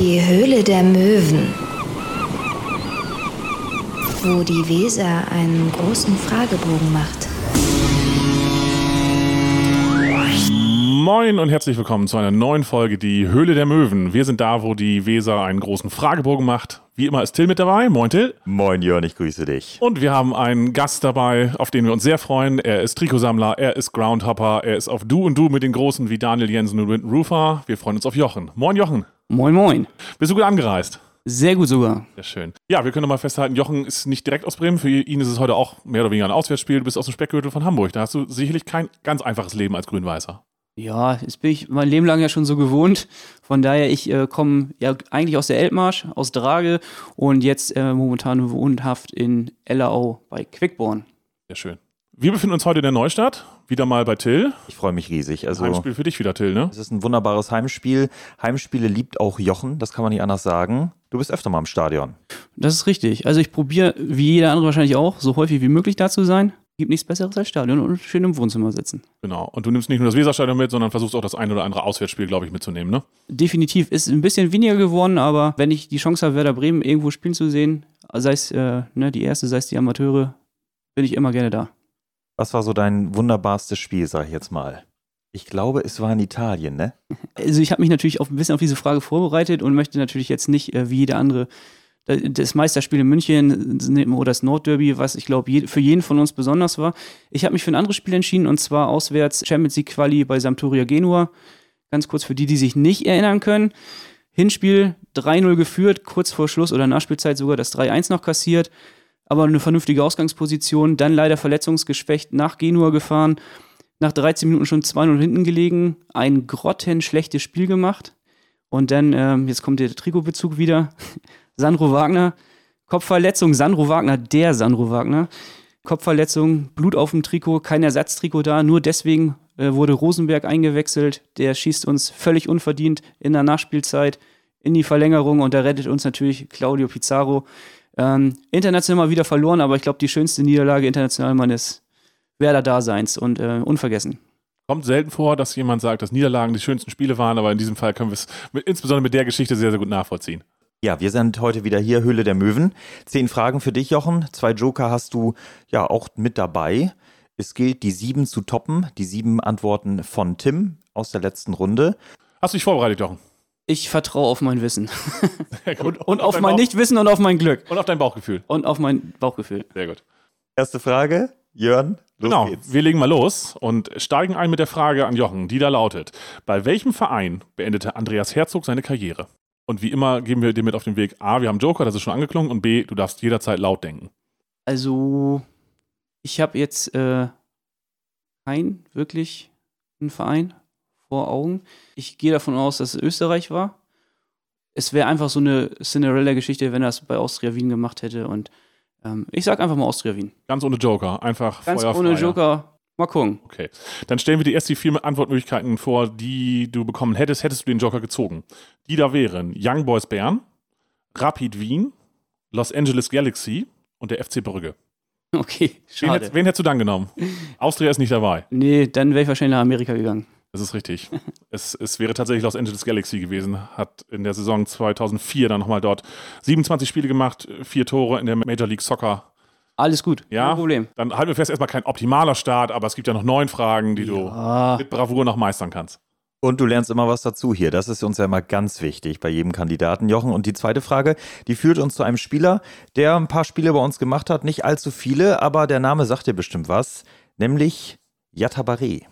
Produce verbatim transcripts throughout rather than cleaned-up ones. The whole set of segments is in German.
Die Höhle der Möwen. Wo die Weser einen großen Fragebogen macht. Moin und herzlich willkommen zu einer neuen Folge Die Höhle der Möwen. Wir sind da, wo die Weser einen großen Fragebogen macht. Wie immer ist Till mit dabei. Moin Till. Moin Jörn, ich grüße dich. Und wir haben einen Gast dabei, auf den wir uns sehr freuen. Er ist Trikotsammler, er ist Groundhopper, er ist auf Du und Du mit den Großen wie Daniel Jensen und Winton Rufer. Wir freuen uns auf Jochen. Moin Jochen. Moin moin. Bist du gut angereist? Sehr gut sogar. Sehr schön. Ja, wir können nochmal festhalten, Jochen ist nicht direkt aus Bremen. Für ihn ist es heute auch mehr oder weniger ein Auswärtsspiel. Du bist aus dem Speckgürtel von Hamburg. Da hast du sicherlich kein ganz einfaches Leben als Grün-Weißer. Ja, das bin ich mein Leben lang ja schon so gewohnt. Von daher, ich äh, komme ja eigentlich aus der Elbmarsch, aus Drage und jetzt äh, momentan wohnhaft in Ellerau bei Quickborn. Sehr schön. Wir befinden uns heute in der Neustadt, wieder mal bei Till. Ich freue mich riesig. Also, Heimspiel für dich wieder, Till, ne? Es ist ein wunderbares Heimspiel. Heimspiele liebt auch Jochen, das kann man nicht anders sagen. Du bist öfter mal im Stadion. Das ist richtig. Also ich probiere, wie jeder andere wahrscheinlich auch, so häufig wie möglich da zu sein. Gibt nichts Besseres als Stadion und schön im Wohnzimmer sitzen. Genau. Und du nimmst nicht nur das Weserstadion mit, sondern versuchst auch das ein oder andere Auswärtsspiel, glaube ich, mitzunehmen, ne? Definitiv. Ist ein bisschen weniger geworden, aber wenn ich die Chance habe, Werder Bremen irgendwo spielen zu sehen, sei es äh, ne, die erste, sei es die Amateure, bin ich immer gerne da. Was war so dein wunderbarstes Spiel, sag ich jetzt mal? Ich glaube, es war in Italien, ne? Also ich habe mich natürlich auch ein bisschen auf diese Frage vorbereitet und möchte natürlich jetzt nicht, äh, wie jeder andere, das Meisterspiel in München oder das Nordderby, was ich glaube für jeden von uns besonders war. Ich habe mich für ein anderes Spiel entschieden und zwar auswärts Champions League Quali bei Sampdoria Genua. Ganz kurz für die, die sich nicht erinnern können. Hinspiel drei null geführt, kurz vor Schluss oder Nachspielzeit sogar das drei eins noch kassiert. Aber eine vernünftige Ausgangsposition, dann leider verletzungsgeschwächt nach Genua gefahren, nach dreizehn Minuten schon zwei null hinten gelegen, ein grottenschlechtes Spiel gemacht und dann, ähm, jetzt kommt der Trikotbezug wieder, Sandro Wagner, Kopfverletzung, Sandro Wagner, der Sandro Wagner, Kopfverletzung, Blut auf dem Trikot, kein Ersatztrikot da, nur deswegen äh, wurde Rosenberg eingewechselt, der schießt uns völlig unverdient in der Nachspielzeit in die Verlängerung und da rettet uns natürlich Claudio Pizarro. Ähm, international mal wieder verloren, aber ich glaube, die schönste Niederlage international meines Werder-Daseins und äh, unvergessen. Kommt selten vor, dass jemand sagt, dass Niederlagen die schönsten Spiele waren, aber in diesem Fall können wir es insbesondere mit der Geschichte sehr, sehr gut nachvollziehen. Ja, wir sind heute wieder hier, Höhle der Möwen. Zehn Fragen für dich, Jochen. Zwei Joker hast du ja auch mit dabei. Es gilt, die sieben zu toppen, die sieben Antworten von Tim aus der letzten Runde. Hast du dich vorbereitet, Jochen? Ich vertraue auf mein Wissen. und, und auf, auf mein Bauch- Nichtwissen und auf mein Glück. Und auf dein Bauchgefühl. Und auf mein Bauchgefühl. Sehr gut. Erste Frage, Jörn, los genau, geht's. Genau, wir legen mal los und steigen ein mit der Frage an Jochen, die da lautet: Bei welchem Verein beendete Andreas Herzog seine Karriere? Und wie immer geben wir dir mit auf den Weg, A, wir haben Joker, das ist schon angeklungen, und B, du darfst jederzeit laut denken. Also, ich habe jetzt äh, keinen wirklich einen Verein vor Augen. Ich gehe davon aus, dass es Österreich war. Es wäre einfach so eine Cinderella-Geschichte, wenn er es bei Austria-Wien gemacht hätte. Und ähm, ich sag einfach mal Austria-Wien. Ganz ohne Joker, einfach Ganz Feuer ohne frei. Joker, mal gucken. Okay, dann stellen wir dir erst die vier Antwortmöglichkeiten vor, die du bekommen hättest, hättest du den Joker gezogen. Die da wären Young Boys Bern, Rapid Wien, Los Angeles Galaxy und der F C Brügge. Okay, schade. Wen, wen hättest du dann genommen? Austria ist nicht dabei. Nee, dann wäre ich wahrscheinlich nach Amerika gegangen. Das ist richtig. es, es wäre tatsächlich Los Angeles Galaxy gewesen. Hat in der Saison zweitausendvier dann nochmal dort siebenundzwanzig Spiele gemacht, vier Tore in der Major League Soccer. Alles gut, ja, kein Problem. Dann halten wir fest, erstmal kein optimaler Start, aber es gibt ja noch neun Fragen, die ja. du mit Bravour noch meistern kannst. Und du lernst immer was dazu hier. Das ist uns ja immer ganz wichtig bei jedem Kandidaten, Jochen. Und die zweite Frage, die führt uns zu einem Spieler, der ein paar Spiele bei uns gemacht hat. Nicht allzu viele, aber der Name sagt dir bestimmt was. Nämlich Yatabaré.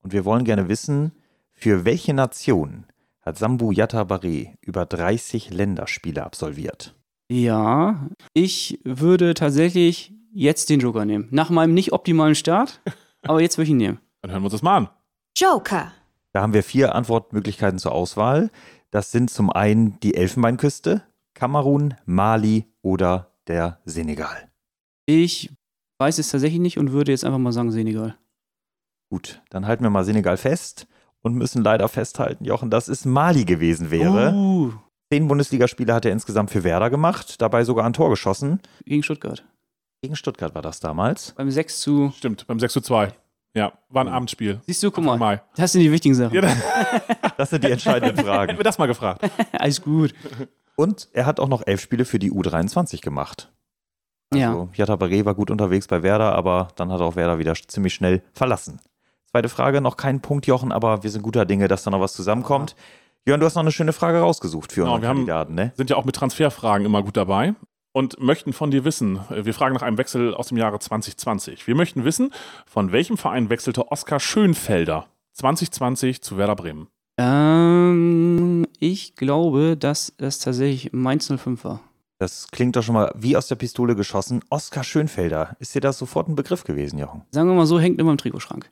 Und wir wollen gerne wissen, für welche Nation hat Sambou Yatabaré über dreißig Länderspiele absolviert? Ja, ich würde tatsächlich jetzt den Joker nehmen. Nach meinem nicht optimalen Start, aber jetzt würde ich ihn nehmen. Dann hören wir uns das mal an. Joker. Da haben wir vier Antwortmöglichkeiten zur Auswahl. Das sind zum einen die Elfenbeinküste, Kamerun, Mali oder der Senegal. Ich weiß es tatsächlich nicht und würde jetzt einfach mal sagen Senegal. Gut, dann halten wir mal Senegal fest und müssen leider festhalten, Jochen, dass es Mali gewesen wäre. Uh. Zehn Bundesligaspiele hat er insgesamt für Werder gemacht, dabei sogar ein Tor geschossen. Gegen Stuttgart. Gegen Stuttgart war das damals. Beim sechs zu... Stimmt, beim sechs zu zwei. Ja, war ein Abendspiel. Siehst du, guck mal, mal. Das sind die wichtigen Sachen. Ja, das sind die entscheidenden Fragen. Hätten wir das mal gefragt. Alles gut. Und er hat auch noch elf Spiele für die U dreiundzwanzig gemacht. Also ja. Yatabaré war gut unterwegs bei Werder, aber dann hat auch Werder wieder ziemlich schnell verlassen. Zweite Frage, noch keinen Punkt, Jochen, aber wir sind guter Dinge, dass da noch was zusammenkommt. Ja. Jörn, du hast noch eine schöne Frage rausgesucht für genau, unsere Kandidaten. Wir haben, ne? sind ja auch mit Transferfragen immer gut dabei. Und möchten von dir wissen, wir fragen nach einem Wechsel aus dem Jahre zwanzig zwanzig. Wir möchten wissen, von welchem Verein wechselte Oskar Schönfelder zwanzig zwanzig zu Werder Bremen? Ähm, ich glaube, dass es tatsächlich Mainz null fünf war. Das klingt doch schon mal wie aus der Pistole geschossen. Oskar Schönfelder, ist dir das sofort ein Begriff gewesen, Jochen? Sagen wir mal so, hängt immer im Trikotschrank.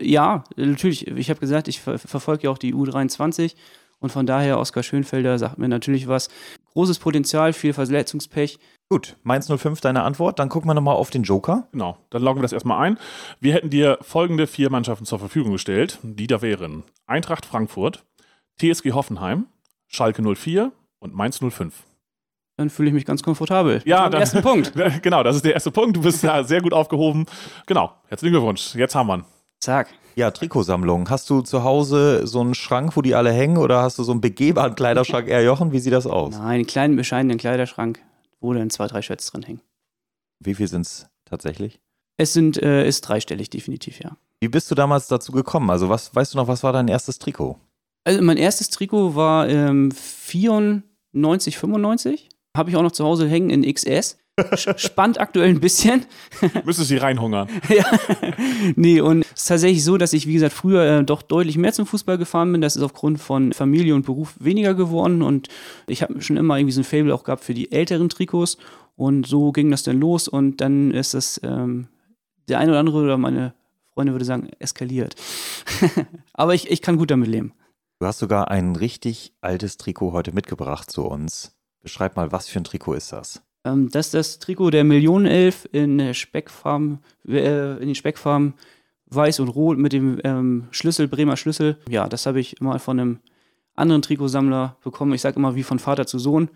Ja, natürlich. Ich habe gesagt, ich ver- verfolge ja auch die U dreiundzwanzig. Und von daher, Oskar Schönfelder sagt mir natürlich was. Großes Potenzial, viel Verletzungspech. Gut, Mainz null fünf, deine Antwort. Dann gucken wir nochmal auf den Joker. Genau, dann loggen wir das erstmal ein. Wir hätten dir folgende vier Mannschaften zur Verfügung gestellt. Die da wären Eintracht Frankfurt, T S G Hoffenheim, Schalke null vier und Mainz null fünf. Dann fühle ich mich ganz komfortabel. Ja, das ist der erste Punkt. Genau, das ist der erste Punkt. Du bist da sehr gut aufgehoben. Genau, herzlichen Glückwunsch. Jetzt haben wir ihn. Zack. Ja, Trikotsammlung. Hast du zu Hause so einen Schrank, wo die alle hängen, oder hast du so einen begehbaren Kleiderschrank? Eher Jochen, wie sieht das aus? Nein, einen kleinen, bescheidenen Kleiderschrank, wo dann zwei, drei Shirts drin hängen. Wie viel sind es tatsächlich? Es sind, äh, ist dreistellig, definitiv, ja. Wie bist du damals dazu gekommen? Also, was weißt du noch, was war dein erstes Trikot? Also, mein erstes Trikot war ähm, vierundneunzig, fünfundneunzig. Habe ich auch noch zu Hause hängen in X S. Spannt aktuell ein bisschen. Müsstest du sie reinhungern. Ja. Nee, und es ist tatsächlich so, dass ich, wie gesagt, früher äh, doch deutlich mehr zum Fußball gefahren bin. Das ist aufgrund von Familie und Beruf weniger geworden. Und ich habe schon immer irgendwie so ein Faible auch gehabt für die älteren Trikots. Und so ging das dann los. Und dann ist das ähm, der ein oder andere oder meine Freunde würde sagen, eskaliert. Aber ich, ich kann gut damit leben. Du hast sogar ein richtig altes Trikot heute mitgebracht zu uns. Beschreib mal, was für ein Trikot ist das? Das ist das Trikot der Millionenelf in Speckfarben, äh, in den Speckfarben weiß und rot mit dem ähm, Schlüssel, Bremer Schlüssel. Ja, das habe ich mal von einem anderen Trikotsammler bekommen. Ich sage immer, wie von Vater zu Sohn.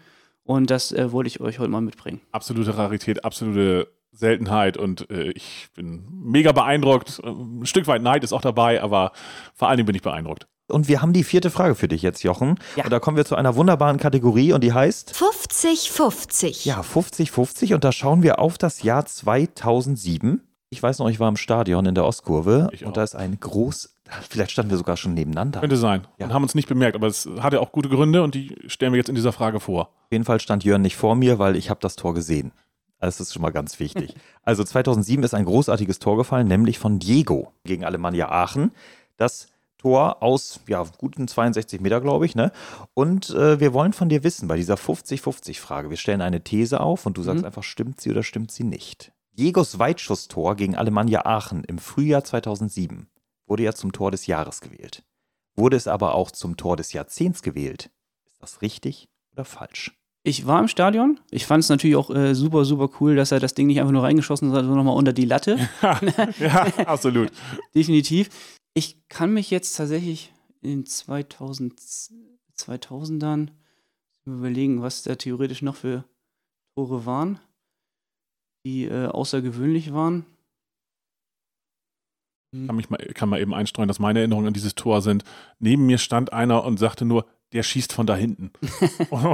Und das äh, wollte ich euch heute mal mitbringen. Absolute Rarität, absolute Seltenheit. Und äh, ich bin mega beeindruckt. Ein Stück weit Neid ist auch dabei, aber vor allen Dingen bin ich beeindruckt. Und wir haben die vierte Frage für dich jetzt, Jochen. Ja. Und da kommen wir zu einer wunderbaren Kategorie und die heißt fünfzig fünfzig. Ja, fünfzig fünfzig und da schauen wir auf das Jahr zweitausendsieben. Ich weiß noch, ich war im Stadion in der Ostkurve ich und auch. Da ist ein groß... Vielleicht standen wir sogar schon nebeneinander. Könnte sein. Ja. Und haben uns nicht bemerkt, aber es hatte auch gute Gründe und die stellen wir jetzt in dieser Frage vor. Auf jeden Fall stand Jörn nicht vor mir, weil ich habe das Tor gesehen. Das ist schon mal ganz wichtig. Also zweitausendsieben ist ein großartiges Tor gefallen, nämlich von Diego gegen Alemannia Aachen. Das Tor aus, ja, guten zweiundsechzig Meter, glaube ich, ne? Und äh, wir wollen von dir wissen, bei dieser fünfzig fünfzig Frage, wir stellen eine These auf und du sagst mhm. einfach, stimmt sie oder stimmt sie nicht. Diegos Weitschusstor gegen Alemannia Aachen im Frühjahr zweitausendsieben wurde ja zum Tor des Jahres gewählt. Wurde es aber auch zum Tor des Jahrzehnts gewählt? Ist das richtig oder falsch? Ich war im Stadion. Ich fand es natürlich auch äh, super, super cool, dass er das Ding nicht einfach nur reingeschossen hat, sondern nochmal unter die Latte. Ja, absolut. Definitiv. Ich kann mich jetzt tatsächlich in zweitausendern überlegen, was da theoretisch noch für Tore waren, die äh, außergewöhnlich waren. Ich kann, mich mal, kann mal eben einstreuen, dass meine Erinnerungen an dieses Tor sind. Neben mir stand einer und sagte nur, der schießt von da hinten. und,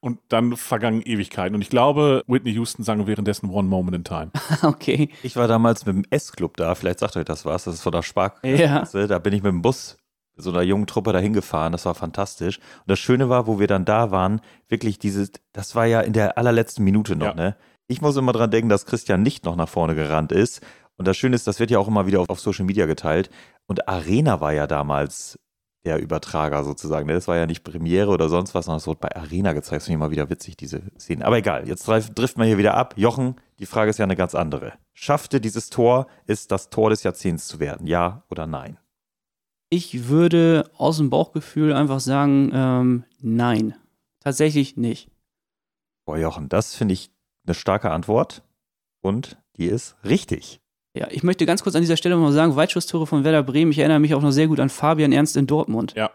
und dann vergangen Ewigkeiten. Und ich glaube, Whitney Houston sang währenddessen One Moment in Time. Okay. Ich war damals mit dem S-Club da, vielleicht sagt euch das was, das ist von der Sparkasse. Ja. Da bin ich mit dem Bus mit so einer jungen Truppe da hingefahren, das war fantastisch. Und das Schöne war, wo wir dann da waren, wirklich dieses, das war ja in der allerletzten Minute noch, ja. ne? Ich muss immer dran denken, dass Christian nicht noch nach vorne gerannt ist. Und das Schöne ist, das wird ja auch immer wieder auf, auf Social Media geteilt. Und Arena war ja damals... der Übertrager sozusagen. Das war ja nicht Premiere oder sonst was, sondern es wurde bei Arena gezeigt. Das finde ich immer wieder witzig, diese Szene. Aber egal, jetzt driften wir hier wieder ab. Jochen, die Frage ist ja eine ganz andere. Schaffte dieses Tor, es das Tor des Jahrzehnts zu werden? Ja oder nein? Ich würde aus dem Bauchgefühl einfach sagen, ähm, nein. Tatsächlich nicht. Boah, Jochen, das finde ich eine starke Antwort. Und die ist richtig. Ja, ich möchte ganz kurz an dieser Stelle mal sagen, Weitschusstore von Werder Bremen, ich erinnere mich auch noch sehr gut an Fabian Ernst in Dortmund. Ja,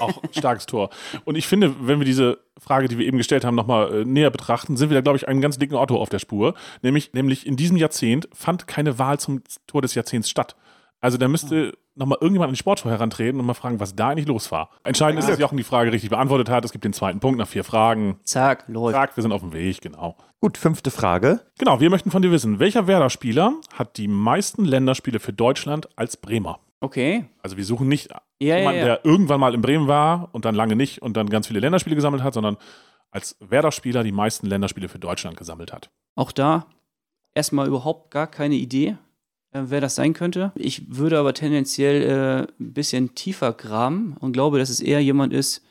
Auch ein starkes Tor. Und ich finde, wenn wir diese Frage, die wir eben gestellt haben, nochmal äh, näher betrachten, sind wir da, glaube ich, einen ganz dicken Otto auf der Spur. Nämlich, nämlich in diesem Jahrzehnt fand keine Wahl zum Tor des Jahrzehnts statt. Also da müsste nochmal irgendjemand an den Sportschau herantreten und mal fragen, was da eigentlich los war. Entscheidend ist, dass Jochen die Frage richtig beantwortet hat. Es gibt den zweiten Punkt nach vier Fragen. Zack, läuft. Zack, wir sind auf dem Weg, genau. Gut, fünfte Frage. Genau, wir möchten von dir wissen, welcher Werder-Spieler hat die meisten Länderspiele für Deutschland als Bremer? Okay. Also wir suchen nicht ja, jemanden, ja, ja. der irgendwann mal in Bremen war und dann lange nicht und dann ganz viele Länderspiele gesammelt hat, sondern als Werder-Spieler die meisten Länderspiele für Deutschland gesammelt hat. Auch da erstmal überhaupt gar keine Idee, wer das sein könnte. Ich würde aber tendenziell äh, ein bisschen tiefer graben und glaube, dass es eher jemand ist,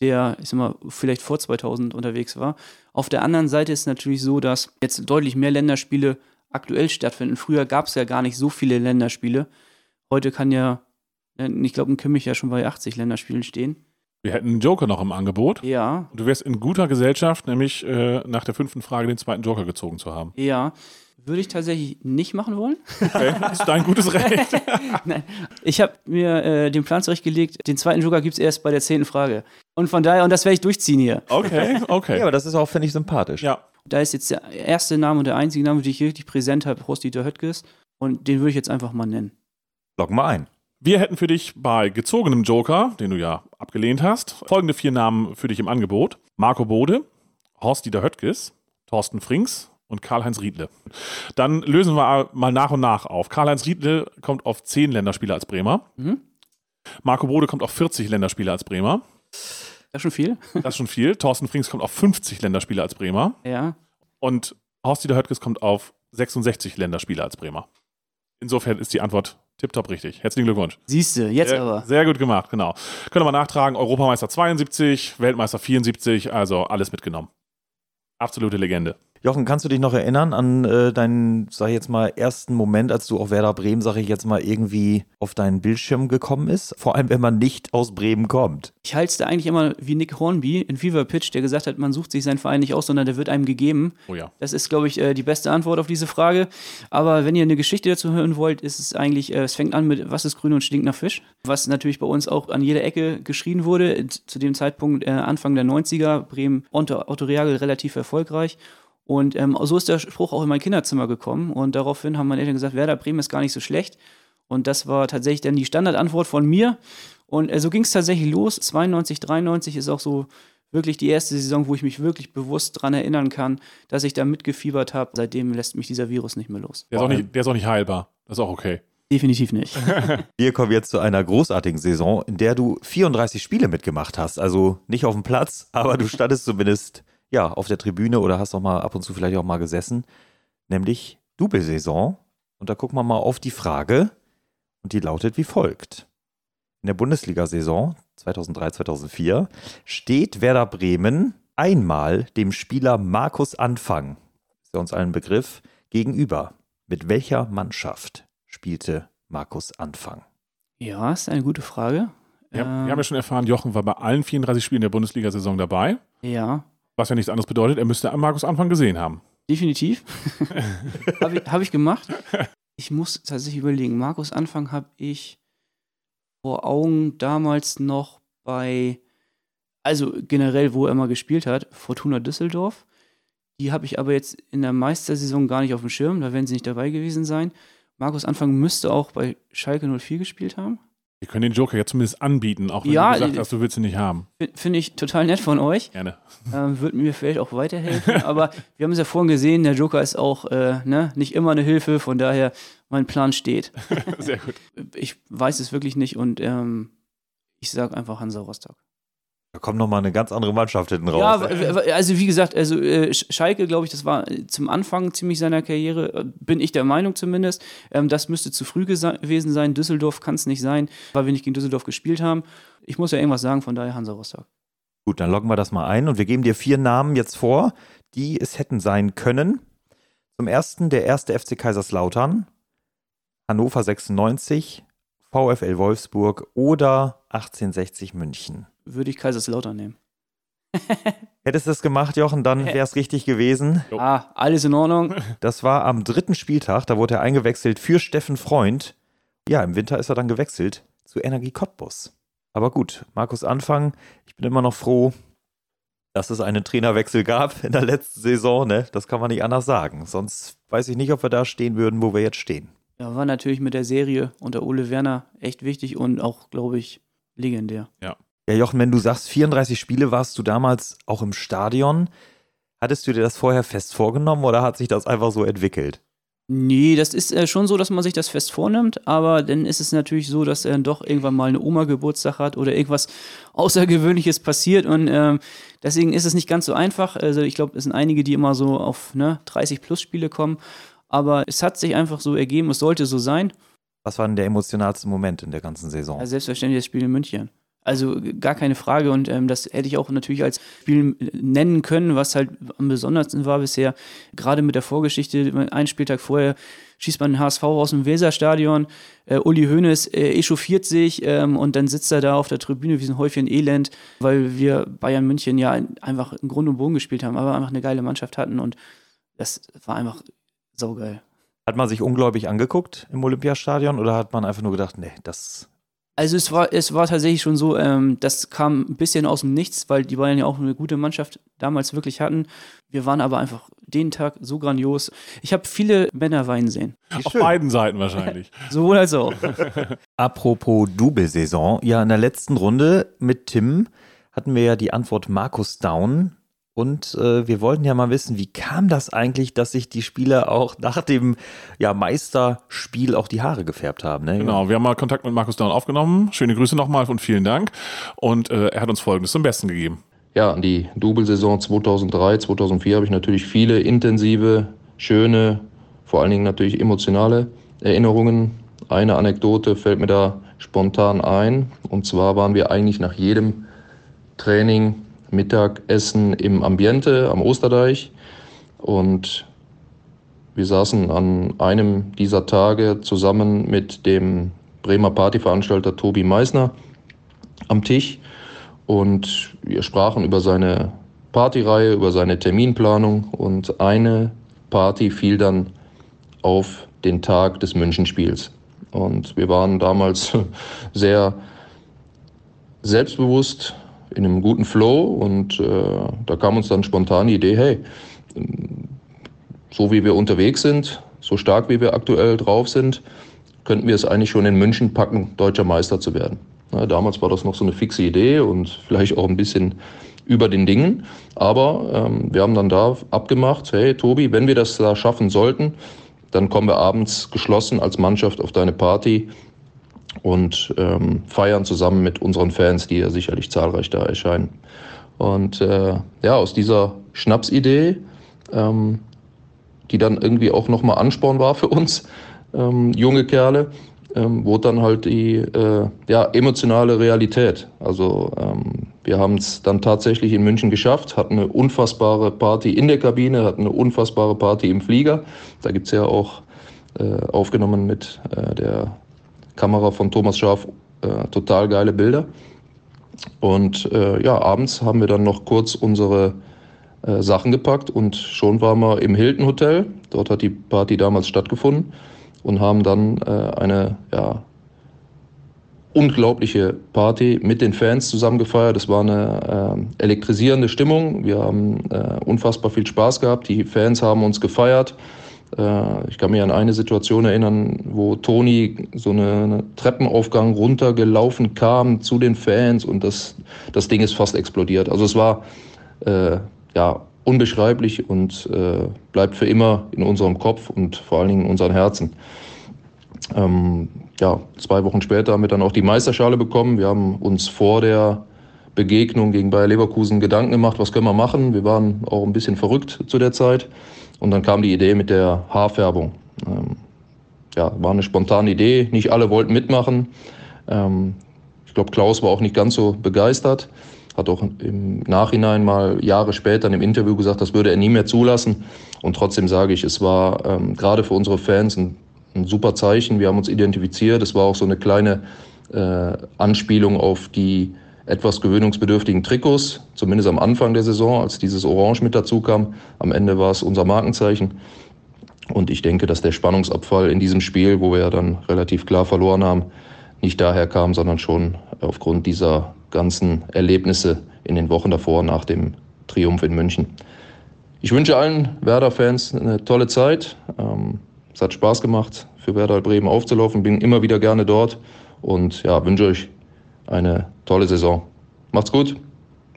der, ich sag mal, vielleicht vor zweitausend unterwegs war. Auf der anderen Seite ist es natürlich so, dass jetzt deutlich mehr Länderspiele aktuell stattfinden. Früher gab es ja gar nicht so viele Länderspiele. Heute kann ja, ich glaube, ein Kimmich ja schon bei achtzig Länderspielen stehen. Wir hätten einen Joker noch im Angebot. Ja. Du wärst in guter Gesellschaft, nämlich äh, nach der fünften Frage den zweiten Joker gezogen zu haben. Ja. Würde ich tatsächlich nicht machen wollen. Okay, das ist dein gutes Recht. Nein, ich habe mir äh, den Plan zurechtgelegt, den zweiten Joker gibt es erst bei der zehnten Frage. Und von daher, und das werde ich durchziehen hier. Okay, okay. Ja, aber das ist auch, finde ich, sympathisch. Ja. Da ist jetzt der erste Name und der einzige Name, den ich richtig präsent habe, Horst Dieter Höttges. Und den würde ich jetzt einfach mal nennen. Loggen wir ein. Wir hätten für dich bei gezogenem Joker, den du ja abgelehnt hast, folgende vier Namen für dich im Angebot. Marco Bode, Horst Dieter Höttges, Thorsten Frings und Karl-Heinz Riedle. Dann lösen wir mal nach und nach auf. Karl-Heinz Riedle kommt auf zehn Länderspiele als Bremer. Mhm. Marco Bode kommt auf vierzig Länderspiele als Bremer. Das ist schon viel. Das ist schon viel. Thorsten Frings kommt auf fünfzig Länderspiele als Bremer. Ja. Und Horst Dieter Höttges kommt auf sechsundsechzig Länderspiele als Bremer. Insofern ist die Antwort tipptopp richtig. Herzlichen Glückwunsch. Siehst du, jetzt äh, aber. Sehr gut gemacht, genau. Können wir mal nachtragen. Europameister zweiundsiebzig, Weltmeister vierundsiebzig, also alles mitgenommen. Absolute Legende. Jochen, kannst du dich noch erinnern an äh, deinen, sag ich jetzt mal, ersten Moment, als du auf Werder Bremen, sag ich jetzt mal, irgendwie auf deinen Bildschirm gekommen ist? Vor allem, wenn man nicht aus Bremen kommt. Ich halte es da eigentlich immer wie Nick Hornby in Fever Pitch, der gesagt hat, man sucht sich seinen Verein nicht aus, sondern der wird einem gegeben. Oh ja. Das ist, glaube ich, äh, die beste Antwort auf diese Frage. Aber wenn ihr eine Geschichte dazu hören wollt, ist es eigentlich, äh, es fängt an mit, was ist grün und stinkt nach Fisch? Was natürlich bei uns auch an jeder Ecke geschrien wurde. Zu dem Zeitpunkt äh, Anfang der neunziger, Bremen unter Otto Reagel relativ erfolgreich. Und ähm, so ist der Spruch auch in mein Kinderzimmer gekommen. Und daraufhin haben meine Eltern gesagt, Werder Bremen ist gar nicht so schlecht. Und das war tatsächlich dann die Standardantwort von mir. Und äh, so ging es tatsächlich los. zweiundneunzig, dreiundneunzig ist auch so wirklich die erste Saison, wo ich mich wirklich bewusst daran erinnern kann, dass ich da mitgefiebert habe. Seitdem lässt mich dieser Virus nicht mehr los. Der ist auch nicht, der ist auch nicht heilbar. Das ist auch okay. Definitiv nicht. Wir kommen jetzt zu einer großartigen Saison, in der du vierunddreißig Spiele mitgemacht hast. Also nicht auf dem Platz, aber du standest zumindest... ja, auf der Tribüne oder hast auch mal ab und zu vielleicht auch mal gesessen, nämlich Double-Saison. Und da gucken wir mal auf die Frage und die lautet wie folgt. In der Bundesliga-Saison zweitausenddrei, zweitausendvier steht Werder Bremen einmal dem Spieler Markus Anfang, ist ja uns allen Begriff, gegenüber. Mit welcher Mannschaft spielte Markus Anfang? Ja, ist eine gute Frage. Ja, ähm, wir haben ja schon erfahren, Jochen war bei allen vierunddreißig Spielen der Bundesliga-Saison dabei. Ja. Was ja nichts anderes bedeutet, er müsste Markus Anfang gesehen haben. Definitiv. habe ich, hab ich gemacht. Ich muss tatsächlich überlegen. Markus Anfang habe ich vor Augen damals noch bei, also generell, wo er mal gespielt hat, Fortuna Düsseldorf. Die habe ich aber jetzt in der Meistersaison gar nicht auf dem Schirm. Da werden sie nicht dabei gewesen sein. Markus Anfang müsste auch bei Schalke null vier gespielt haben. Wir können den Joker ja zumindest anbieten, auch wenn ja, du gesagt hast, du willst ihn nicht haben. Finde ich total nett von euch. Gerne. Ähm, Würde mir vielleicht auch weiterhelfen. Aber wir haben es ja vorhin gesehen, der Joker ist auch äh, ne, nicht immer eine Hilfe. Von daher, mein Plan steht. Sehr gut. Ich weiß es wirklich nicht und ähm, ich sage einfach Hansa Rostock. Da kommt nochmal eine ganz andere Mannschaft hinten raus. Ja, also wie gesagt, also äh, Schalke, glaube ich, das war zum Anfang ziemlich seiner Karriere, bin ich der Meinung zumindest. Ähm, das müsste zu früh gesa- gewesen sein. Düsseldorf kann es nicht sein, weil wir nicht gegen Düsseldorf gespielt haben. Ich muss ja irgendwas sagen, von daher Hansa Rostock. Gut, dann loggen wir das mal ein und wir geben dir vier Namen jetzt vor, die es hätten sein können. Zum ersten der erste F C Kaiserslautern, Hannover sechsundneunzig, VfL Wolfsburg oder achtzehnhundertsechzig München. Würde ich Kaiserslautern nehmen. Hättest du das gemacht, Jochen, dann wäre es richtig gewesen. Jo. Ah, alles in Ordnung. Das war am dritten Spieltag, da wurde er eingewechselt für Steffen Freund. Ja, im Winter ist er dann gewechselt zu Energie Cottbus. Aber gut, Markus Anfang, ich bin immer noch froh, dass es einen Trainerwechsel gab in der letzten Saison. Ne? Das kann man nicht anders sagen. Sonst weiß ich nicht, ob wir da stehen würden, wo wir jetzt stehen. Ja, war natürlich mit der Serie unter Ole Werner echt wichtig und auch, glaube ich, legendär. Ja. Ja, Jochen, wenn du sagst, vierunddreißig Spiele warst du damals auch im Stadion. Hattest du dir das vorher fest vorgenommen oder hat sich das einfach so entwickelt? Nee, das ist äh, schon so, dass man sich das fest vornimmt, aber dann ist es natürlich so, dass er äh, doch irgendwann mal eine Oma Geburtstag hat oder irgendwas Außergewöhnliches passiert und äh, deswegen ist es nicht ganz so einfach. Also ich glaube, es sind einige, die immer so auf ne, dreißig-plus-Spiele kommen, aber es hat sich einfach so ergeben, es sollte so sein. Was war denn der emotionalste Moment in der ganzen Saison? Ja, selbstverständlich das Spiel in München. Also gar keine Frage und ähm, das hätte ich auch natürlich als Spiel nennen können, was halt am besondersten war bisher. Gerade mit der Vorgeschichte, einen Spieltag vorher schießt man den H S V aus dem Weserstadion, äh, Uli Hoeneß äh, echauffiert sich ähm, und dann sitzt er da auf der Tribüne wie so ein Häufchen Elend, weil wir Bayern München ja einfach im Grund und Boden gespielt haben, aber einfach eine geile Mannschaft hatten und das war einfach saugeil. Hat man sich ungläubig angeguckt im Olympiastadion oder hat man einfach nur gedacht, nee, das... Also es war, es war tatsächlich schon so, ähm, das kam ein bisschen aus dem Nichts, weil die Bayern ja auch eine gute Mannschaft damals wirklich hatten. Wir waren aber einfach den Tag so grandios. Ich habe viele Männer weinen sehen. Auf beiden Seiten wahrscheinlich. Sowohl als auch. Apropos Double-Saison. Ja, in der letzten Runde mit Tim hatten wir ja die Antwort Markus Daun. Und äh, wir wollten ja mal wissen, wie kam das eigentlich, dass sich die Spieler auch nach dem ja, Meisterspiel auch die Haare gefärbt haben. Ne? Genau, wir haben mal Kontakt mit Markus Daun aufgenommen. Schöne Grüße nochmal und vielen Dank. Und äh, er hat uns Folgendes zum Besten gegeben. Ja, an die Double-Saison zweitausenddrei, zweitausendvier habe ich natürlich viele intensive, schöne, vor allen Dingen natürlich emotionale Erinnerungen. Eine Anekdote fällt mir da spontan ein. Und zwar waren wir eigentlich nach jedem Training Mittagessen im Ambiente am Osterdeich und wir saßen an einem dieser Tage zusammen mit dem Bremer Partyveranstalter Tobi Meissner am Tisch und wir sprachen über seine Partyreihe, über seine Terminplanung und eine Party fiel dann auf den Tag des Münchenspiels und wir waren damals sehr selbstbewusst in einem guten Flow und äh, da kam uns dann spontan die Idee, hey, so wie wir unterwegs sind, so stark wie wir aktuell drauf sind, könnten wir es eigentlich schon in München packen, deutscher Meister zu werden. Na, damals war das noch so eine fixe Idee und vielleicht auch ein bisschen über den Dingen, aber ähm, wir haben dann da abgemacht, hey Tobi, wenn wir das da schaffen sollten, dann kommen wir abends geschlossen als Mannschaft auf deine Party und ähm, feiern zusammen mit unseren Fans, die ja sicherlich zahlreich da erscheinen. Und äh, ja, aus dieser Schnapsidee, ähm, die dann irgendwie auch nochmal Ansporn war für uns, ähm, junge Kerle, ähm, wurde dann halt die äh, ja, emotionale Realität. Also ähm, wir haben es dann tatsächlich in München geschafft, hatten eine unfassbare Party in der Kabine, hatten eine unfassbare Party im Flieger. Da gibt es ja auch äh, aufgenommen mit äh, der Kamera von Thomas Scharf, äh, total geile Bilder. Und äh, ja, abends haben wir dann noch kurz unsere äh, Sachen gepackt und schon waren wir im Hilton Hotel. Dort hat die Party damals stattgefunden und haben dann äh, eine ja, unglaubliche Party mit den Fans zusammen gefeiert. Es war eine äh, elektrisierende Stimmung. Wir haben äh, unfassbar viel Spaß gehabt. Die Fans haben uns gefeiert. Ich kann mich an eine Situation erinnern, wo Toni so einen Treppenaufgang runtergelaufen kam zu den Fans und das, das Ding ist fast explodiert. Also es war äh, ja, unbeschreiblich und äh, bleibt für immer in unserem Kopf und vor allen Dingen in unseren Herzen. Ähm, ja, zwei Wochen später haben wir dann auch die Meisterschale bekommen. Wir haben uns vor der Begegnung gegen Bayer Leverkusen Gedanken gemacht, was können wir machen. Wir waren auch ein bisschen verrückt zu der Zeit. Und dann kam die Idee mit der Haarfärbung. Ähm, ja, war eine spontane Idee. Nicht alle wollten mitmachen. Ähm, ich glaube, Klaus war auch nicht ganz so begeistert. Hat auch im Nachhinein mal Jahre später in einem Interview gesagt, das würde er nie mehr zulassen. Und trotzdem sage ich, es war ähm, gerade für unsere Fans ein, ein super Zeichen. Wir haben uns identifiziert. Es war auch so eine kleine äh, Anspielung auf die etwas gewöhnungsbedürftigen Trikots, zumindest am Anfang der Saison, als dieses Orange mit dazu kam. Am Ende war es unser Markenzeichen. Und ich denke, dass der Spannungsabfall in diesem Spiel, wo wir ja dann relativ klar verloren haben, nicht daher kam, sondern schon aufgrund dieser ganzen Erlebnisse in den Wochen davor nach dem Triumph in München. Ich wünsche allen Werder-Fans eine tolle Zeit. Es hat Spaß gemacht, für Werder Bremen aufzulaufen. Bin immer wieder gerne dort und ja, wünsche euch eine tolle Saison. Macht's gut,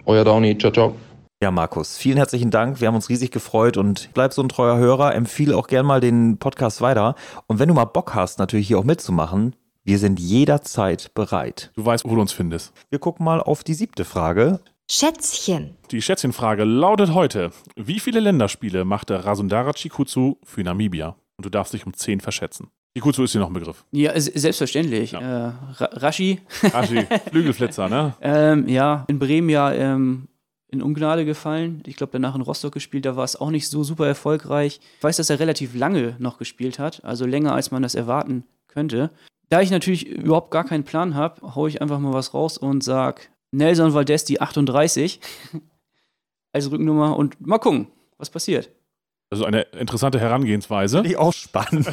euer Dauni. Ciao, ciao. Ja, Markus, vielen herzlichen Dank. Wir haben uns riesig gefreut und bleib so ein treuer Hörer. Empfehle auch gerne mal den Podcast weiter. Und wenn du mal Bock hast, natürlich hier auch mitzumachen, wir sind jederzeit bereit. Du weißt, wo du uns findest. Wir gucken mal auf die siebte Frage. Schätzchen. Die Schätzchenfrage lautet heute: Wie viele Länderspiele machte Rasundara Chikuzu für Namibia? Und du darfst dich um zehn verschätzen. Chikuzu ist hier noch ein Begriff. Ja, selbstverständlich. Ja. Äh, Rashi. Rashi, Flügelflitzer, ne? ähm, ja, in Bremen ja ähm, in Ungnade gefallen. Ich glaube, danach in Rostock gespielt, da war es auch nicht so super erfolgreich. Ich weiß, dass er relativ lange noch gespielt hat, also länger, als man das erwarten könnte. Da ich natürlich überhaupt gar keinen Plan habe, haue ich einfach mal was raus und sage Nelson Valdez, die achtunddreißig, als Rückennummer und mal gucken, was passiert. Also eine interessante Herangehensweise. Finde ich auch spannend.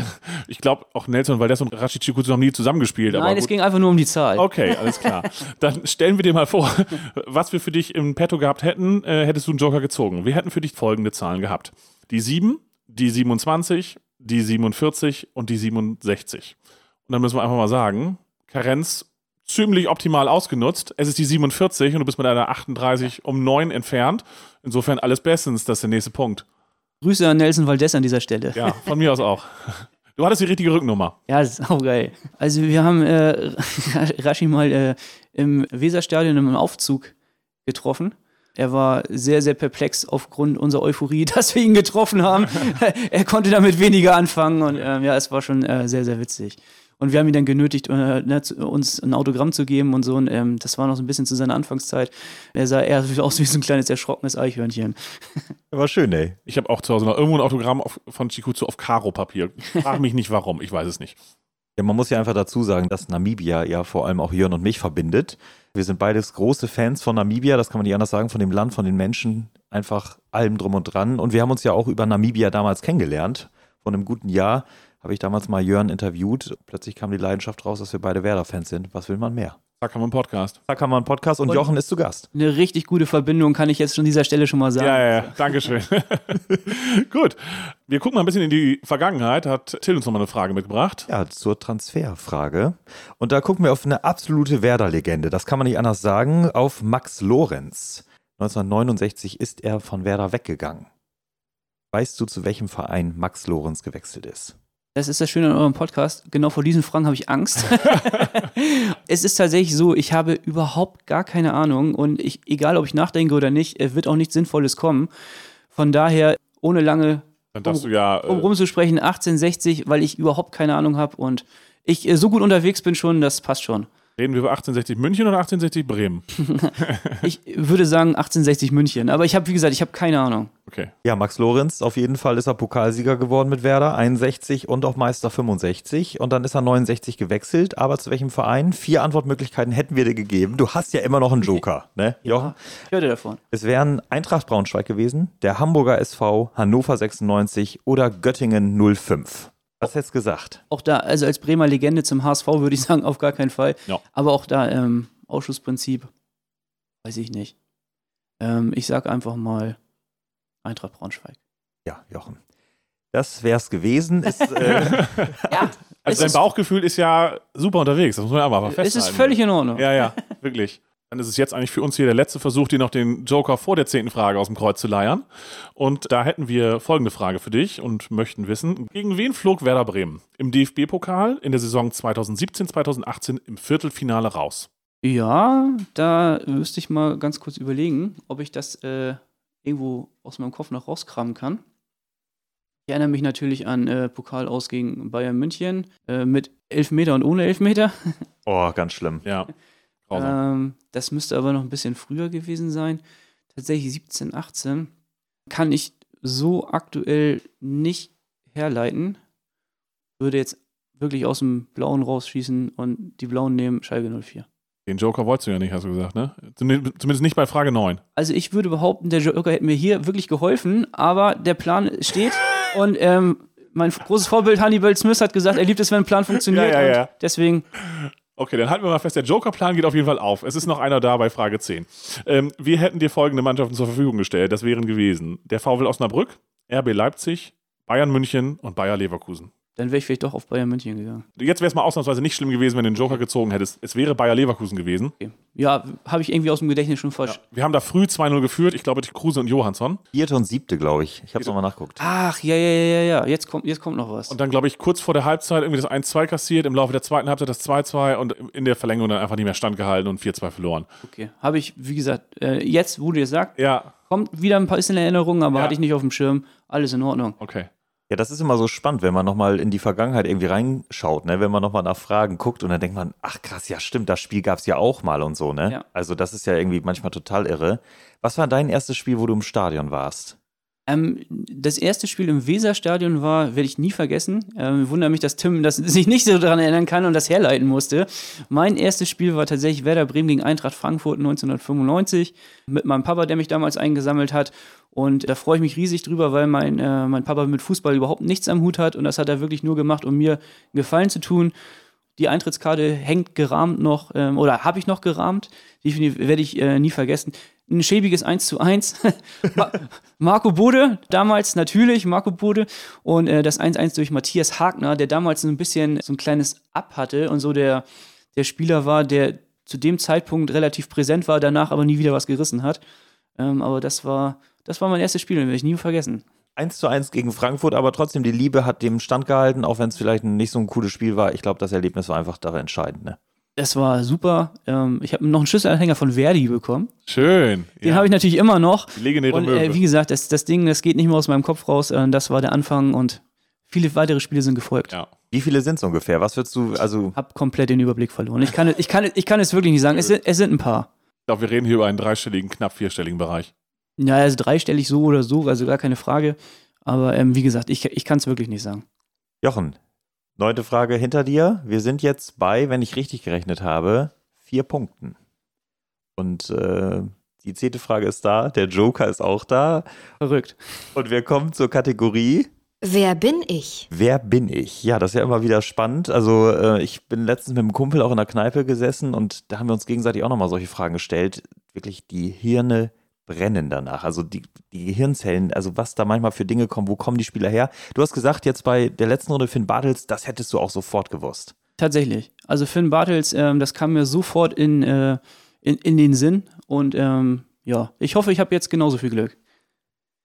Ich glaube, auch Nelson Valdez und Rashid Chikuzu haben nie zusammengespielt. Nein, aber es ging einfach nur um die Zahl. Okay, alles klar. Dann stellen wir dir mal vor, was wir für dich im Petto gehabt hätten, äh, hättest du einen Joker gezogen. Wir hätten für dich folgende Zahlen gehabt. Die sieben, die siebenundzwanzig, die siebenundvierzig und die siebenundsechzig. Und dann müssen wir einfach mal sagen, Karenz ziemlich optimal ausgenutzt. Es ist die siebenundvierzig und du bist mit einer achtunddreißig um neun entfernt. Insofern alles bestens, das ist der nächste Punkt. Grüße an Nelson Valdez an dieser Stelle. Ja, von mir aus auch. Du hattest die richtige Rückennummer. Ja, das ist auch geil. Also wir haben äh, Rashi mal äh, im Weserstadion im Aufzug getroffen. Er war sehr, sehr perplex aufgrund unserer Euphorie, dass wir ihn getroffen haben. Er konnte damit weniger anfangen und äh, ja, es war schon äh, sehr, sehr witzig. Und wir haben ihn dann genötigt, äh, ne, zu, uns ein Autogramm zu geben und so. Und ähm, das war noch so ein bisschen zu seiner Anfangszeit. Er sah eher aus wie so ein kleines, erschrockenes Eichhörnchen. War schön, ey. Ich habe auch zu Hause noch irgendwo ein Autogramm auf, von Chikuzu auf Karo-Papier. Frag mich nicht, warum. Ich weiß es nicht. Ja, man muss ja einfach dazu sagen, dass Namibia ja vor allem auch Jörn und mich verbindet. Wir sind beides große Fans von Namibia. Das kann man nicht anders sagen. Von dem Land, von den Menschen. Einfach allem drum und dran. Und wir haben uns ja auch über Namibia damals kennengelernt. Vor einem guten Jahr habe ich damals mal Jörn interviewt. Plötzlich kam die Leidenschaft raus, dass wir beide Werder-Fans sind. Was will man mehr? Da kann man einen Podcast. Da kann man einen Podcast und, und Jochen ist zu Gast. Eine richtig gute Verbindung, kann ich jetzt schon an dieser Stelle schon mal sagen. Ja, ja, ja. Dankeschön. Gut, wir gucken mal ein bisschen in die Vergangenheit. Hat Till uns nochmal eine Frage mitgebracht. Ja, zur Transferfrage. Und da gucken wir auf eine absolute Werder-Legende. Das kann man nicht anders sagen. Auf Max Lorenz. neunzehnhundertneunundsechzig ist er von Werder weggegangen. Weißt du, zu welchem Verein Max Lorenz gewechselt ist? Das ist das Schöne an eurem Podcast. Genau vor diesen Fragen habe ich Angst. Es ist tatsächlich so, ich habe überhaupt gar keine Ahnung. Und ich, egal, ob ich nachdenke oder nicht, wird auch nichts Sinnvolles kommen. Von daher, ohne lange Dann darfst um, du ja, äh, um rumzusprechen, achtzehnhundertsechzig, weil ich überhaupt keine Ahnung habe. Und ich äh, so gut unterwegs bin schon, das passt schon. Reden wir über achtzehnhundertsechzig München oder achtzehnhundertsechzig Bremen? Ich würde sagen achtzehnhundertsechzig München, aber ich habe, wie gesagt, ich habe keine Ahnung. Okay. Ja, Max Lorenz, auf jeden Fall ist er Pokalsieger geworden mit Werder, einundsechzig und auch Meister fünfundsechzig und dann ist er neunundsechzig gewechselt, aber zu welchem Verein? Vier Antwortmöglichkeiten hätten wir dir gegeben. Du hast ja immer noch einen Joker, ne? Ja, ich hörte davon. Es wären Eintracht Braunschweig gewesen, der Hamburger S V, Hannover sechsundneunzig oder Göttingen null fünf. Was hättest du gesagt? Auch da, also als Bremer Legende zum H S V würde ich sagen, auf gar keinen Fall. Ja. Aber auch da, ähm, Ausschussprinzip, weiß ich nicht. Ähm, ich sag einfach mal Eintracht Braunschweig. Ja, Jochen. Das wär's gewesen. Ist, äh, ja, also dein Bauchgefühl ist ja super unterwegs, das muss man aber festhalten. Es ist völlig in Ordnung. Ja, ja, wirklich. Dann ist es jetzt eigentlich für uns hier der letzte Versuch, dir noch den Joker vor der zehnten Frage aus dem Kreuz zu leiern. Und da hätten wir folgende Frage für dich und möchten wissen, gegen wen flog Werder Bremen im D F B-Pokal in der Saison zweitausendsiebzehn zweitausendachtzehn im Viertelfinale raus? Ja, da müsste ich mal ganz kurz überlegen, ob ich das äh, irgendwo aus meinem Kopf noch rauskramen kann. Ich erinnere mich natürlich an äh, Pokal aus gegen Bayern München äh, mit Elfmeter und ohne Elfmeter. Oh, ganz schlimm. Ja. Ähm, das müsste aber noch ein bisschen früher gewesen sein. Tatsächlich siebzehn, achtzehn kann ich so aktuell nicht herleiten. Würde jetzt wirklich aus dem Blauen rausschießen und die Blauen nehmen Schalke null vier. Den Joker wolltest du ja nicht, hast du gesagt, ne? Zumindest nicht bei Frage neun. Also ich würde behaupten, der Joker hätte mir hier wirklich geholfen, aber der Plan steht und ähm, mein großes Vorbild Hannibal Smith hat gesagt, er liebt es, wenn ein Plan funktioniert. Ja, ja, ja. Und deswegen... Okay, dann halten wir mal fest, der Joker-Plan geht auf jeden Fall auf. Es ist noch einer da bei Frage zehn. Ähm, wir hätten dir folgende Mannschaften zur Verfügung gestellt. Das wären gewesen der VfL Osnabrück, R B Leipzig, Bayern München und Bayer Leverkusen. Dann wäre ich vielleicht doch auf Bayern München gegangen. Jetzt wäre es mal ausnahmsweise nicht schlimm gewesen, wenn du den Joker gezogen hättest. Es wäre Bayer Leverkusen gewesen. Okay. Ja, habe ich irgendwie aus dem Gedächtnis schon falsch. Ja. Wir haben da früh zwei null geführt. Ich glaube, Kruse und Johansson. Vierte und siebte, glaube ich. Ich habe es nochmal nachgeguckt. Ach, ja, ja, ja, ja. Jetzt kommt, jetzt kommt noch was. Und dann, glaube ich, kurz vor der Halbzeit irgendwie das eins zwei kassiert. Im Laufe der zweiten Halbzeit das zwei zwei. Und in der Verlängerung dann einfach nicht mehr standgehalten und vier zwei verloren. Okay, habe ich, wie gesagt, jetzt, wo du es sagst, ja. Kommt wieder ein paar bisschen Erinnerungen, aber ja. Hatte ich nicht auf dem Schirm. Alles in Ordnung. Okay. Ja, das ist immer so spannend, wenn man nochmal in die Vergangenheit irgendwie reinschaut, ne? Wenn man nochmal nach Fragen guckt und dann denkt man, ach krass, ja stimmt, das Spiel gab es ja auch mal und so, ne? Ja. Also das ist ja irgendwie manchmal total irre. Was war dein erstes Spiel, wo du im Stadion warst? Ähm, das erste Spiel im Weserstadion war, werde ich nie vergessen. Ähm, wundere mich, dass Tim das sich nicht so daran erinnern kann und das herleiten musste. Mein erstes Spiel war tatsächlich Werder Bremen gegen Eintracht Frankfurt neunzehnhundertfünfundneunzig mit meinem Papa, der mich damals eingesammelt hat. Und da freue ich mich riesig drüber, weil mein, äh, mein Papa mit Fußball überhaupt nichts am Hut hat. Und das hat er wirklich nur gemacht, um mir einen Gefallen zu tun. Die Eintrittskarte hängt gerahmt noch, ähm, oder habe ich noch gerahmt. Die werde ich äh, nie vergessen. Ein schäbiges eins zu eins. Ma- Marco Bode, damals natürlich Marco Bode. Und äh, das eins eins durch Matthias Hagner, der damals so ein bisschen so ein kleines Ab hatte und so der, der Spieler war, der zu dem Zeitpunkt relativ präsent war, danach aber nie wieder was gerissen hat. Ähm, aber das war... Das war mein erstes Spiel, den werde ich nie vergessen. eins zu eins gegen Frankfurt, aber trotzdem, die Liebe hat dem standgehalten, auch wenn es vielleicht nicht so ein cooles Spiel war. Ich glaube, das Erlebnis war einfach da entscheidend. Ne? Das war super. Ähm, ich habe noch einen Schlüsselanhänger von Verdi bekommen. Schön. Den ja. habe ich natürlich immer noch. Die legendäre Möwe. Und äh, wie gesagt, das, das Ding, das geht nicht mehr aus meinem Kopf raus. Äh, das war der Anfang und viele weitere Spiele sind gefolgt. Ja. Wie viele sind es ungefähr? Was würdest du, also... Ich habe komplett den Überblick verloren. Ich kann, ich kann, ich kann es wirklich nicht sagen. Es, es sind ein paar. Ich glaube, wir reden hier über einen dreistelligen, knapp vierstelligen Bereich. Ja, also dreistellig so oder so, also gar keine Frage. Aber ähm, wie gesagt, ich, ich kann es wirklich nicht sagen. Jochen, neunte Frage hinter dir. Wir sind jetzt bei, wenn ich richtig gerechnet habe, vier Punkten. Und äh, die zehnte Frage ist da, der Joker ist auch da. Verrückt. Und wir kommen zur Kategorie... Wer bin ich? Wer bin ich? Ja, das ist ja immer wieder spannend. Also äh, ich bin letztens mit einem Kumpel auch in der Kneipe gesessen und da haben wir uns gegenseitig auch nochmal solche Fragen gestellt. Wirklich die Hirne... brennen danach, also die, die Gehirnzellen, also was da manchmal für Dinge kommen, wo kommen die Spieler her? Du hast gesagt, jetzt bei der letzten Runde Finn Bartels, das hättest du auch sofort gewusst. Tatsächlich, also Finn Bartels, ähm, das kam mir sofort in, äh, in, in den Sinn und ähm, ja, ich hoffe, ich habe jetzt genauso viel Glück.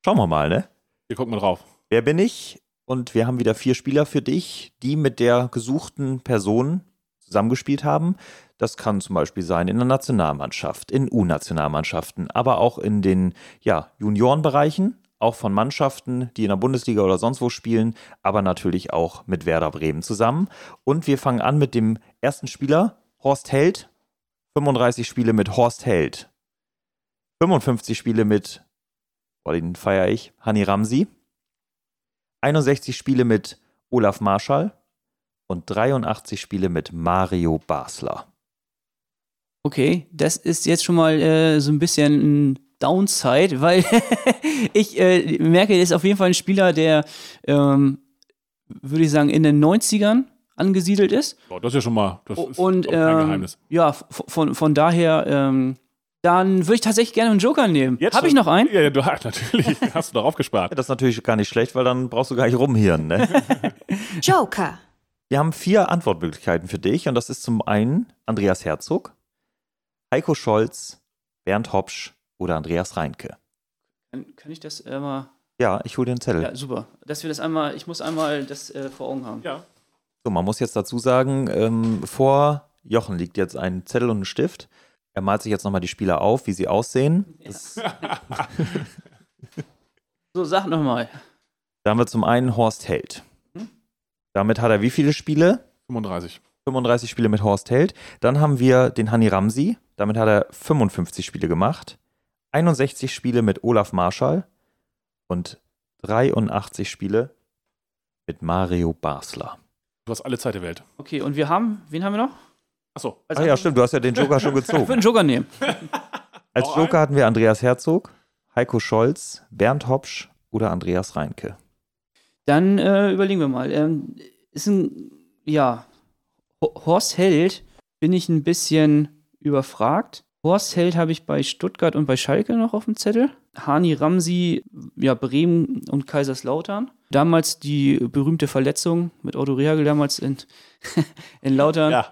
Schauen wir mal, ne? Wir gucken mal drauf. Wer bin ich? Und wir haben wieder vier Spieler für dich, die mit der gesuchten Person zusammengespielt haben. Das kann zum Beispiel sein in der Nationalmannschaft, in U-Nationalmannschaften, aber auch in den ja, Juniorenbereichen, auch von Mannschaften, die in der Bundesliga oder sonst wo spielen, aber natürlich auch mit Werder Bremen zusammen. Und wir fangen an mit dem ersten Spieler, Horst Held. fünfunddreißig Spiele mit Horst Held. fünfundfünfzig Spiele mit, boah, den feiere ich, Hani Ramsi. einundsechzig Spiele mit Olaf Marschall. Und dreiundachtzig Spiele mit Mario Basler. Okay, das ist jetzt schon mal äh, so ein bisschen ein Downside, weil ich äh, merke, er ist auf jeden Fall ein Spieler, der, ähm, würde ich sagen, in den neunzigern angesiedelt ist. Ja, das ist ja schon mal, das ist Und, ähm, kein Geheimnis. Ja, von, von daher, ähm, dann würde ich tatsächlich gerne einen Joker nehmen. Habe ich noch einen? Ja, du hast natürlich, hast du darauf gespart. Das ist natürlich gar nicht schlecht, weil dann brauchst du gar nicht rumhirnen, ne? Joker. Wir haben vier Antwortmöglichkeiten für dich und das ist zum einen Andreas Herzog, Heiko Scholz, Bernd Hopsch oder Andreas Reinke. Kann, kann ich das einmal... Ja, ich hole den Zettel. Ja, super. Dass wir das einmal, ich muss einmal das äh, vor Augen haben. Ja. So, man muss jetzt dazu sagen, ähm, vor Jochen liegt jetzt ein Zettel und ein Stift. Er malt sich jetzt nochmal die Spieler auf, wie sie aussehen. Ja. Das so, sag nochmal. Da haben wir zum einen Horst Held. Hm? Damit hat er wie viele Spiele? fünfunddreißig. fünfunddreißig Spiele mit Horst Held. Dann haben wir den Hani Ramsi. Damit hat er fünfundfünfzig Spiele gemacht. einundsechzig Spiele mit Olaf Marschall. Und dreiundachtzig Spiele mit Mario Basler. Du hast alle Zeit der Welt. Okay, und wir haben, wen haben wir noch? Achso. Ah ja, stimmt, du hast ja den Joker schon gezogen. Ich will einen Joker nehmen. Als Joker hatten wir Andreas Herzog, Heiko Scholz, Bernd Hopsch oder Andreas Reinke. Dann äh, überlegen wir mal. Ähm, ist ein, ja... Horst Held, bin ich ein bisschen überfragt. Horst Held habe ich bei Stuttgart und bei Schalke noch auf dem Zettel. Hani Ramsi, ja, Bremen und Kaiserslautern. Damals die berühmte Verletzung mit Otto Rehagel damals in, in Lautern. Ja,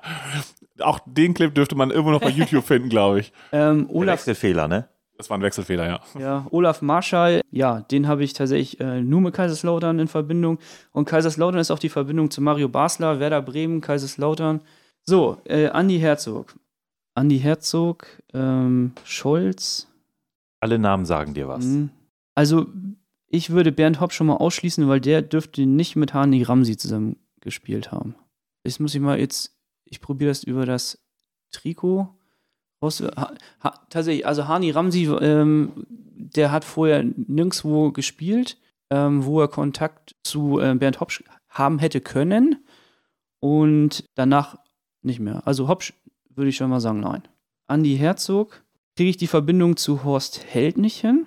auch den Clip dürfte man immer noch bei YouTube finden, glaube ich. Ähm, Olaf, Wechselfehler, ne? Das war ein Wechselfehler, ja. Ja, Olaf Marschall, ja, den habe ich tatsächlich äh, nur mit Kaiserslautern in Verbindung. Und Kaiserslautern ist auch die Verbindung zu Mario Basler, Werder Bremen, Kaiserslautern. So, äh, Andi Herzog. Andi Herzog, ähm, Scholz. Alle Namen sagen dir was. Also, ich würde Bernd Hopp schon mal ausschließen, weil der dürfte nicht mit Hani Ramsi zusammen gespielt haben. Jetzt muss ich mal jetzt, ich probiere das über das Trikot raus. Ha, ha, tatsächlich, also Hani Ramsi, ähm, der hat vorher nirgendwo gespielt, ähm, wo er Kontakt zu äh, Bernd Hopp haben hätte können und danach nicht mehr. Also Hopp würde ich schon mal sagen, nein. Andi Herzog, kriege ich die Verbindung zu Horst Held nicht hin.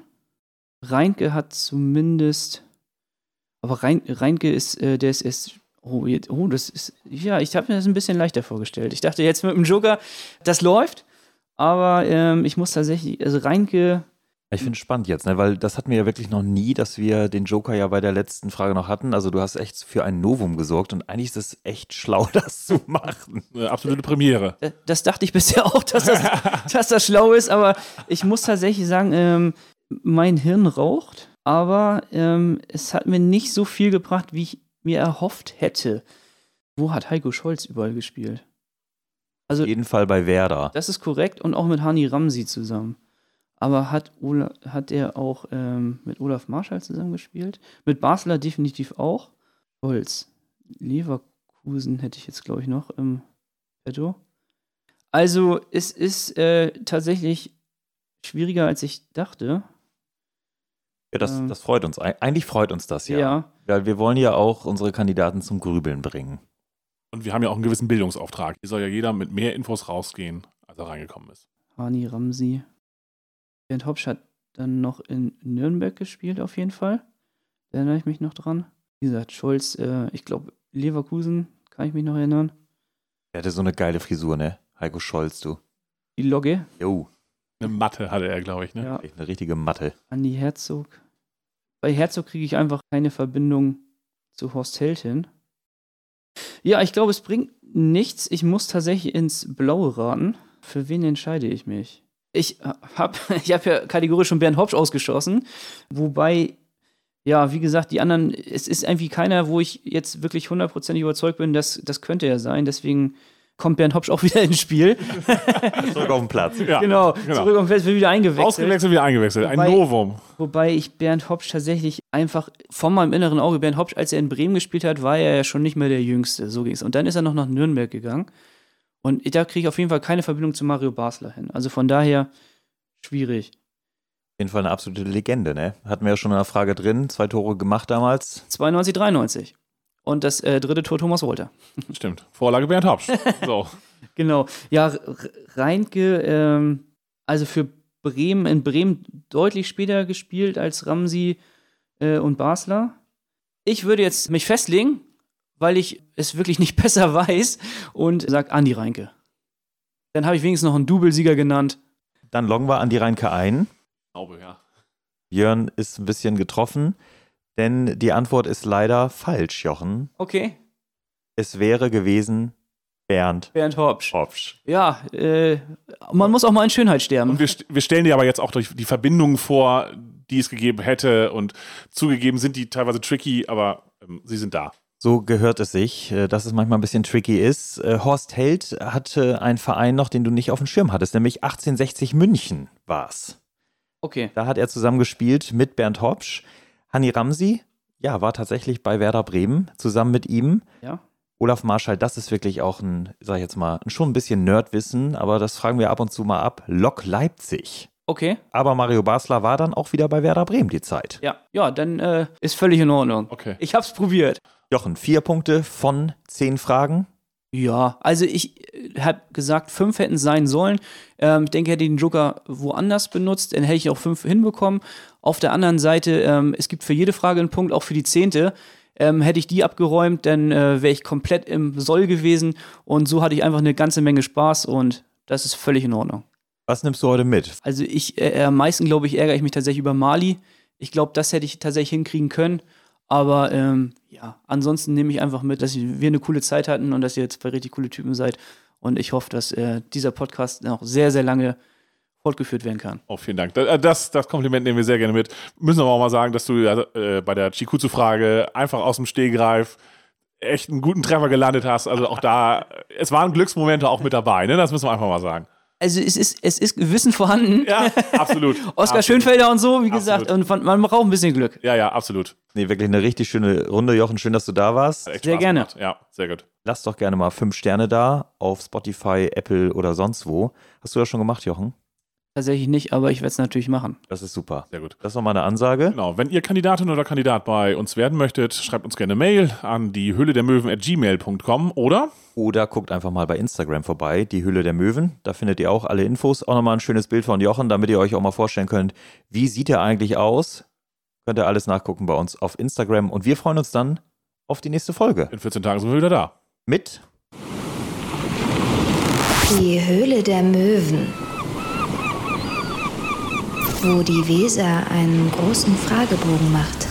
Reinke hat zumindest, aber Rein, Reinke ist, äh, der ist erst, oh, jetzt, oh, das ist, ja, ich habe mir das ein bisschen leichter vorgestellt. Ich dachte jetzt mit dem Joker, das läuft, aber ähm, ich muss tatsächlich, also Reinke. Ich finde es spannend jetzt, ne? Weil das hatten wir ja wirklich noch nie, dass wir den Joker ja bei der letzten Frage noch hatten. Also du hast echt für ein Novum gesorgt und eigentlich ist es echt schlau, das zu machen. Eine absolute Premiere. Das, das dachte ich bisher auch, dass das, dass das schlau ist, aber ich muss tatsächlich sagen, ähm, mein Hirn raucht, aber ähm, es hat mir nicht so viel gebracht, wie ich mir erhofft hätte. Wo hat Heiko Scholz überall gespielt? Also, auf jeden Fall bei Werder. Das ist korrekt und auch mit Hani Ramsi zusammen. Aber hat, Ola, hat er auch ähm, mit Olaf Marschall zusammengespielt? Mit Basler definitiv auch. Scholz. Leverkusen hätte ich jetzt, glaube ich, noch im Petto. Also, es ist äh, tatsächlich schwieriger, als ich dachte. Ja, das, ähm, das freut uns. Eigentlich freut uns das ja. Ja. Weil wir wollen ja auch unsere Kandidaten zum Grübeln bringen. Und wir haben ja auch einen gewissen Bildungsauftrag. Hier soll ja jeder mit mehr Infos rausgehen, als er reingekommen ist. Hani Ramsi. Bernd Hopsch hat dann noch in Nürnberg gespielt, auf jeden Fall. Da erinnere ich mich noch dran. Wie gesagt, Scholz, äh, ich glaube, Leverkusen, kann ich mich noch erinnern. Er hatte so eine geile Frisur, ne? Heiko Scholz, du. Die Logge. Jo. Eine Matte hatte er, glaube ich, ne? Ja. Eine richtige Matte. Andi Herzog. Bei Herzog kriege ich einfach keine Verbindung zu Horst Held hin. Ja, ich glaube, es bringt nichts. Ich muss tatsächlich ins Blaue raten. Für wen entscheide ich mich? Ich habe ich hab ja kategorisch schon Bernd Hopsch ausgeschossen, wobei, ja, wie gesagt, die anderen, es ist irgendwie keiner, wo ich jetzt wirklich hundertprozentig überzeugt bin, dass das könnte ja sein, deswegen kommt Bernd Hopsch auch wieder ins Spiel. Zurück auf den Platz. Ja, genau, genau, zurück auf den Platz, wird wieder eingewechselt. Ausgewechselt, wieder eingewechselt, wobei, ein Novum. Wobei ich Bernd Hopsch tatsächlich einfach von meinem inneren Auge, Bernd Hopsch, als er in Bremen gespielt hat, war er ja schon nicht mehr der Jüngste, so ging es. Und dann ist er noch nach Nürnberg gegangen. Und da kriege ich auf jeden Fall keine Verbindung zu Mario Basler hin. Also von daher schwierig. Auf jeden Fall eine absolute Legende, ne? Hatten wir ja schon in der Frage drin. Zwei Tore gemacht damals. zweiundneunzig, dreiundneunzig. Und das äh, dritte Tor Thomas Wolter. Stimmt. Vorlage Bernd Hopsch. So. Genau. Ja, Reinke, ähm, also für Bremen, in Bremen deutlich später gespielt als Ramsi äh, und Basler. Ich würde jetzt mich festlegen, weil ich es wirklich nicht besser weiß und sage Andi Reinke. Dann habe ich wenigstens noch einen Doublesieger genannt. Dann loggen wir Andi Reinke ein. Glaube, ja. Jörn ist ein bisschen getroffen, denn die Antwort ist leider falsch, Jochen. Okay. Es wäre gewesen Bernd. Bernd Hopsch. Hopsch. Ja, äh, man muss auch mal in Schönheit sterben. Und wir, wir stellen dir aber jetzt auch durch die Verbindungen vor, die es gegeben hätte und zugegeben sind die teilweise tricky, aber ähm, sie sind da. So gehört es sich, dass es manchmal ein bisschen tricky ist. Horst Held hatte einen Verein noch, den du nicht auf dem Schirm hattest, nämlich achtzehnhundertsechzig München war es. Okay. Da hat er zusammen gespielt mit Bernd Hopsch. Hani Ramsi, ja, war tatsächlich bei Werder Bremen zusammen mit ihm. Ja. Olaf Marschall, das ist wirklich auch ein, sag ich jetzt mal, schon ein bisschen Nerdwissen, aber das fragen wir ab und zu mal ab. Lok Leipzig. Okay. Aber Mario Basler war dann auch wieder bei Werder Bremen die Zeit. Ja, ja, dann äh, ist völlig in Ordnung. Okay. Ich hab's probiert. Jochen, vier Punkte von zehn Fragen? Ja, also ich habe gesagt, fünf hätten es sein sollen. Ähm, ich denke, hätte ich den Joker woanders benutzt, dann hätte ich auch fünf hinbekommen. Auf der anderen Seite, ähm, es gibt für jede Frage einen Punkt, auch für die zehnte. Ähm, hätte ich die abgeräumt, dann äh, wäre ich komplett im Soll gewesen. Und so hatte ich einfach eine ganze Menge Spaß und das ist völlig in Ordnung. Was nimmst du heute mit? Also ich, äh, am meisten, glaube ich, ärgere ich mich tatsächlich über Mali. Ich glaube, das hätte ich tatsächlich hinkriegen können. Aber ähm, ja, ansonsten nehme ich einfach mit, dass wir eine coole Zeit hatten und dass ihr zwei richtig coole Typen seid. Und ich hoffe, dass äh, dieser Podcast noch sehr, sehr lange fortgeführt werden kann. Oh, vielen Dank. Das, das Kompliment nehmen wir sehr gerne mit. Müssen aber auch mal sagen, dass du äh, bei der Chikuzu-Frage einfach aus dem Stehgreif echt einen guten Treffer gelandet hast. Also auch da, es waren Glücksmomente auch mit dabei, ne? Das müssen wir einfach mal sagen. Also es ist, es ist Wissen vorhanden. Ja, absolut. Oskar Schönfelder und so, wie gesagt. Absolut. Und man braucht ein bisschen Glück. Ja, ja, absolut. Nee, wirklich eine richtig schöne Runde, Jochen. Schön, dass du da warst. Sehr Spaß gerne. Gemacht. Ja, sehr gut. Lass doch gerne mal fünf Sterne da auf Spotify, Apple oder sonst wo. Hast du das schon gemacht, Jochen? Tatsächlich nicht, aber ich werde es natürlich machen. Das ist super. Sehr gut. Das ist nochmal eine Ansage. Genau. Wenn ihr Kandidatin oder Kandidat bei uns werden möchtet, schreibt uns gerne eine Mail an die Höhle der Möwen at gmail punkt com oder? Oder guckt einfach mal bei Instagram vorbei, die Höhle der Möwen. Da findet ihr auch alle Infos. Auch nochmal ein schönes Bild von Jochen, damit ihr euch auch mal vorstellen könnt, wie sieht er eigentlich aus? Könnt ihr alles nachgucken bei uns auf Instagram. Und wir freuen uns dann auf die nächste Folge. In vierzehn Tagen sind wir wieder da. Mit die Höhle der Möwen. Wo die Weser einen großen Fragebogen macht.